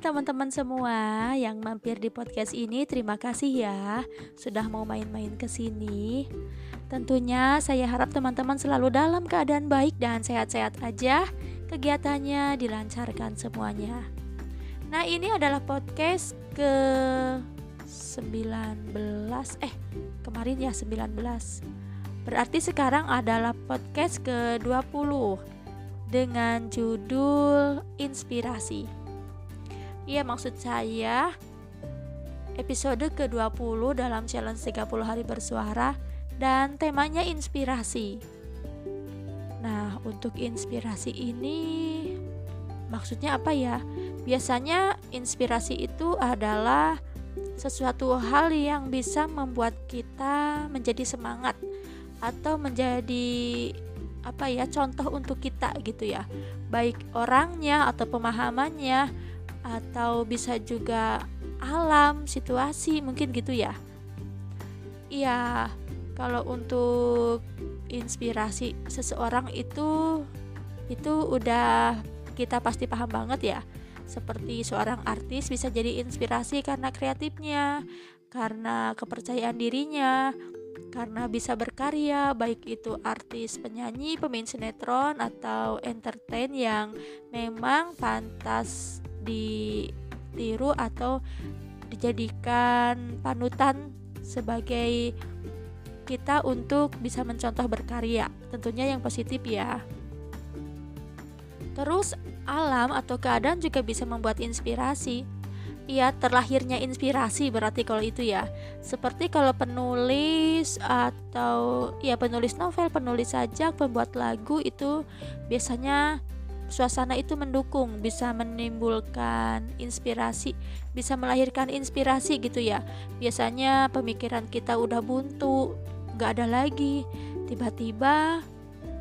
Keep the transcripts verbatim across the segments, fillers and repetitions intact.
Baik teman-teman semua yang mampir di podcast ini, terima kasih ya sudah mau main-main ke sini. Tentunya saya harap teman-teman selalu dalam keadaan baik dan sehat-sehat aja, kegiatannya dilancarkan semuanya. Nah, ini adalah podcast ke sembilan belas eh kemarin ya sembilan belas. Berarti sekarang adalah podcast ke dua puluh dengan judul Inspirasi. Iya, maksud saya episode ke dua puluh dalam challenge tiga puluh hari bersuara dan temanya inspirasi. Nah, untuk inspirasi ini maksudnya apa ya? Biasanya inspirasi itu adalah sesuatu hal yang bisa membuat kita menjadi semangat atau menjadi apa ya, contoh untuk kita gitu ya. Baik orangnya atau pemahamannya, atau bisa juga alam, situasi, mungkin gitu ya. Iya, kalau untuk inspirasi seseorang itu itu udah kita pasti paham banget ya. Seperti seorang artis bisa jadi inspirasi karena kreatifnya, karena kepercayaan dirinya, karena bisa berkarya, baik itu artis, penyanyi, pemain sinetron, atau entertain yang memang pantas ditiru atau dijadikan panutan sebagai kita untuk bisa mencontoh berkarya, tentunya yang positif ya. Terus alam atau keadaan juga bisa membuat inspirasi. Iya, terlahirnya inspirasi berarti kalau itu ya. Seperti kalau penulis atau ya penulis novel, penulis sajak, pembuat lagu itu biasanya suasana itu mendukung, bisa menimbulkan inspirasi, bisa melahirkan inspirasi gitu ya. Biasanya pemikiran kita udah buntu, gak ada lagi. Tiba-tiba,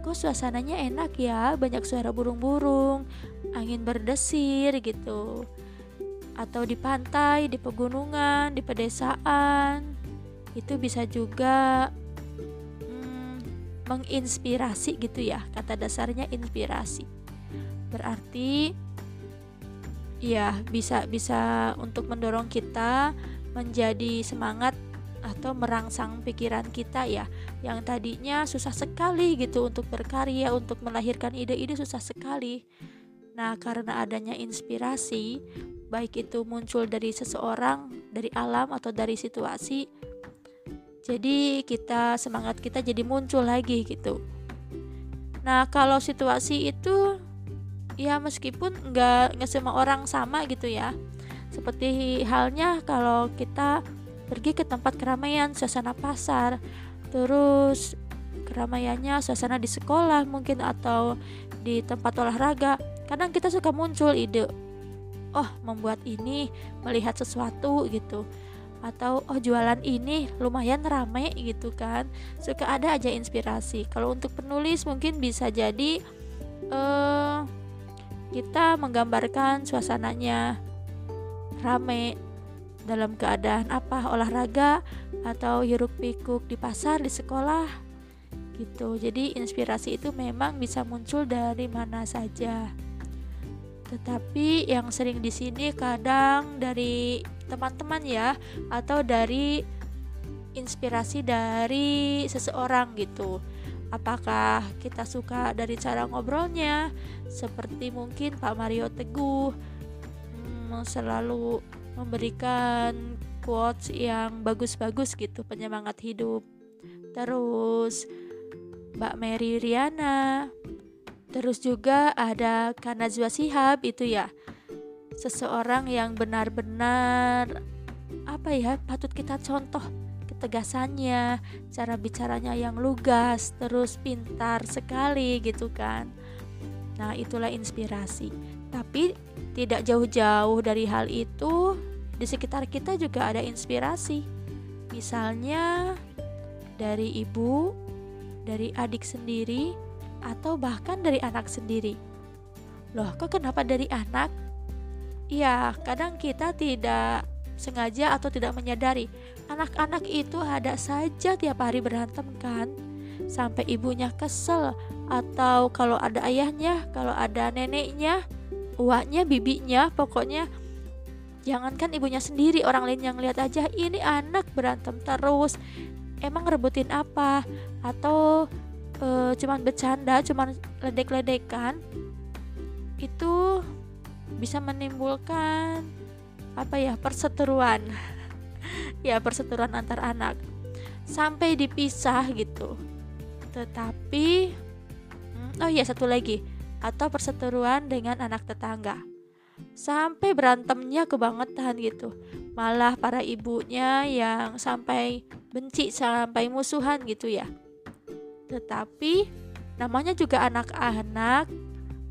kok suasananya enak ya, banyak suara burung-burung, angin berdesir gitu. Atau di pantai, di pegunungan, di pedesaan, itu bisa juga hmm, menginspirasi gitu ya, kata dasarnya inspirasi. Berarti ya bisa bisa untuk mendorong kita menjadi semangat atau merangsang pikiran kita ya, yang tadinya susah sekali gitu untuk berkarya, untuk melahirkan ide-ide susah sekali. Nah, karena adanya inspirasi, baik itu muncul dari seseorang, dari alam atau dari situasi, jadi kita semangat kita jadi muncul lagi gitu. Nah, kalau situasi itu ya meskipun nggak nggak semua orang sama gitu ya. Seperti halnya kalau kita pergi ke tempat keramaian, suasana pasar, terus keramaiannya suasana di sekolah mungkin atau di tempat olahraga, kadang kita suka muncul ide, oh membuat ini, melihat sesuatu gitu, atau oh jualan ini lumayan ramai gitu kan, suka ada aja inspirasi. Kalau untuk penulis mungkin bisa jadi eh kita menggambarkan suasananya rame dalam keadaan apa, olahraga atau hiruk pikuk di pasar, di sekolah gitu. Jadi inspirasi itu memang bisa muncul dari mana saja, tetapi yang sering di sini kadang dari teman-teman ya, atau dari inspirasi dari seseorang gitu. Apakah kita suka dari cara ngobrolnya, seperti mungkin Pak Mario Teguh hmm, selalu memberikan quotes yang bagus-bagus gitu, penyemangat hidup. Terus Mbak Mary Riana, terus juga ada Kak Najwa Shihab itu ya, seseorang yang benar-benar apa ya, patut kita contoh tegasannya, cara bicaranya yang lugas, terus pintar sekali gitu kan. Nah, itulah inspirasi. Tapi tidak jauh-jauh dari hal itu, di sekitar kita juga ada inspirasi. Misalnya dari ibu, dari adik sendiri, atau bahkan dari anak sendiri. Loh, kok kenapa dari anak? Ya, kadang kita tidak sengaja atau tidak menyadari, anak-anak itu ada saja tiap hari berantem kan, sampai ibunya kesel, atau kalau ada ayahnya, kalau ada neneknya, uaknya, bibinya, pokoknya Jangankan ibunya sendiri, orang lain yang lihat aja ini anak berantem terus. Emang ngerebutin apa? Atau e, cuman bercanda, cuman ledek-ledekan? Itu bisa menimbulkan apa ya? Perseteruan. Ya, perseteruan antar anak. Sampai dipisah gitu. Tetapi oh iya, satu lagi. Atau perseteruan dengan anak tetangga. Sampai berantemnya kebangetan gitu. Malah para ibunya yang sampai benci, sampai musuhan gitu ya. Tetapi namanya juga anak-anak,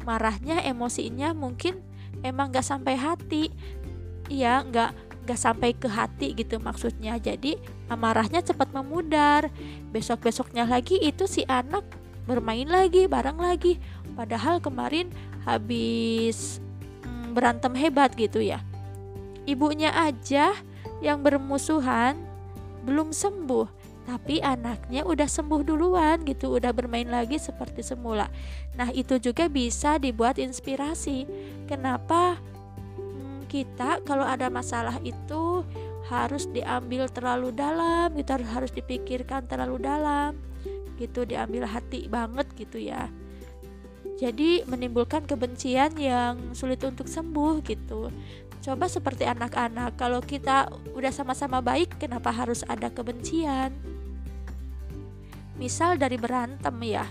marahnya, emosinya mungkin emang gak sampai hati. Ya, gak, gak sampai ke hati gitu maksudnya. Jadi amarahnya cepat memudar. Besok-besoknya lagi itu si anak bermain lagi, bareng lagi. Padahal kemarin habis hmm, berantem hebat gitu ya. Ibunya aja yang bermusuhan belum sembuh, tapi anaknya udah sembuh duluan gitu, udah bermain lagi seperti semula. Nah, itu juga bisa dibuat inspirasi. Kenapa hmm, kita kalau ada masalah itu harus diambil terlalu dalam, kita harus dipikirkan terlalu dalam. Gitu, diambil hati banget gitu ya. Jadi menimbulkan kebencian yang sulit untuk sembuh gitu. Coba seperti anak-anak, kalau kita udah sama-sama baik, kenapa harus ada kebencian? Misal dari berantem ya,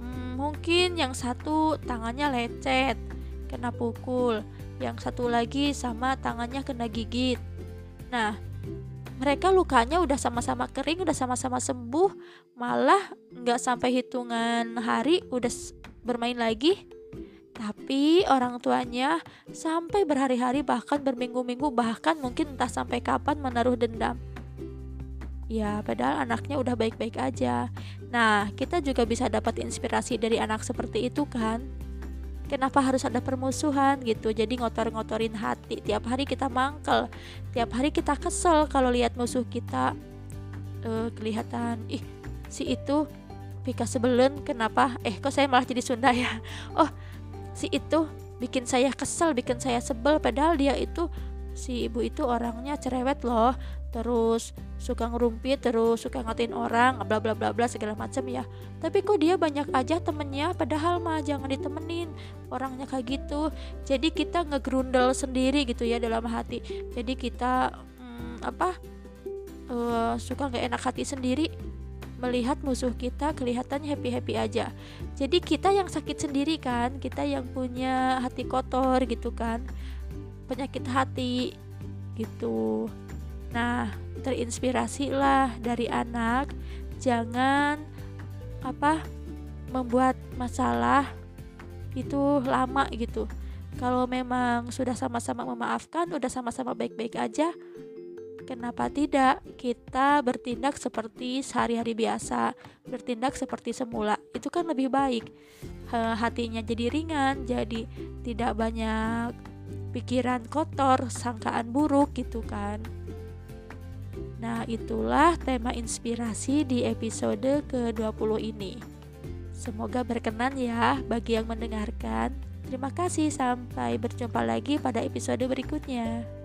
hmm, mungkin yang satu tangannya lecet, kena pukul, yang satu lagi sama tangannya kena gigit. Nah, mereka lukanya udah sama-sama kering, udah sama-sama sembuh, malah gak sampai hitungan hari udah bermain lagi. Tapi orang tuanya sampai berhari-hari, bahkan berminggu-minggu, bahkan mungkin entah sampai kapan menaruh dendam. Ya, padahal anaknya udah baik-baik aja. Nah, kita juga bisa dapat inspirasi dari anak seperti itu kan. Kenapa harus ada permusuhan gitu? Jadi ngotor-ngotorin hati. Tiap hari kita mangkel, tiap hari kita kesel kalau lihat musuh kita e, kelihatan, ih si itu pika sebelen kenapa? Eh kok saya malah jadi Sunda ya? Oh si itu bikin saya kesel, bikin saya sebel. Padahal dia itu, si ibu itu orangnya cerewet loh. Terus suka ngerumpit, terus suka ngatain orang, bla bla bla bla segala macam ya. Tapi kok dia banyak aja temennya, padahal mah jangan ditemenin, orangnya kayak gitu. Jadi kita ngegrundel sendiri gitu ya dalam hati. Jadi kita hmm, apa uh, suka nggak enak hati sendiri melihat musuh kita kelihatan happy-happy aja. Jadi kita yang sakit sendiri kan, kita yang punya hati kotor gitu kan, penyakit hati gitu. Nah, terinspirasilah dari anak. Jangan apa membuat masalah itu lama gitu. Kalau memang sudah sama-sama memaafkan, udah sama-sama baik-baik aja, kenapa tidak kita bertindak seperti sehari-hari biasa, bertindak seperti semula. Itu kan lebih baik. Hatinya jadi ringan, jadi tidak banyak pikiran kotor, sangkaan buruk gitu kan. Nah, itulah tema inspirasi di episode ke dua puluh ini. Semoga berkenan ya bagi yang mendengarkan. Terima kasih, sampai berjumpa lagi pada episode berikutnya.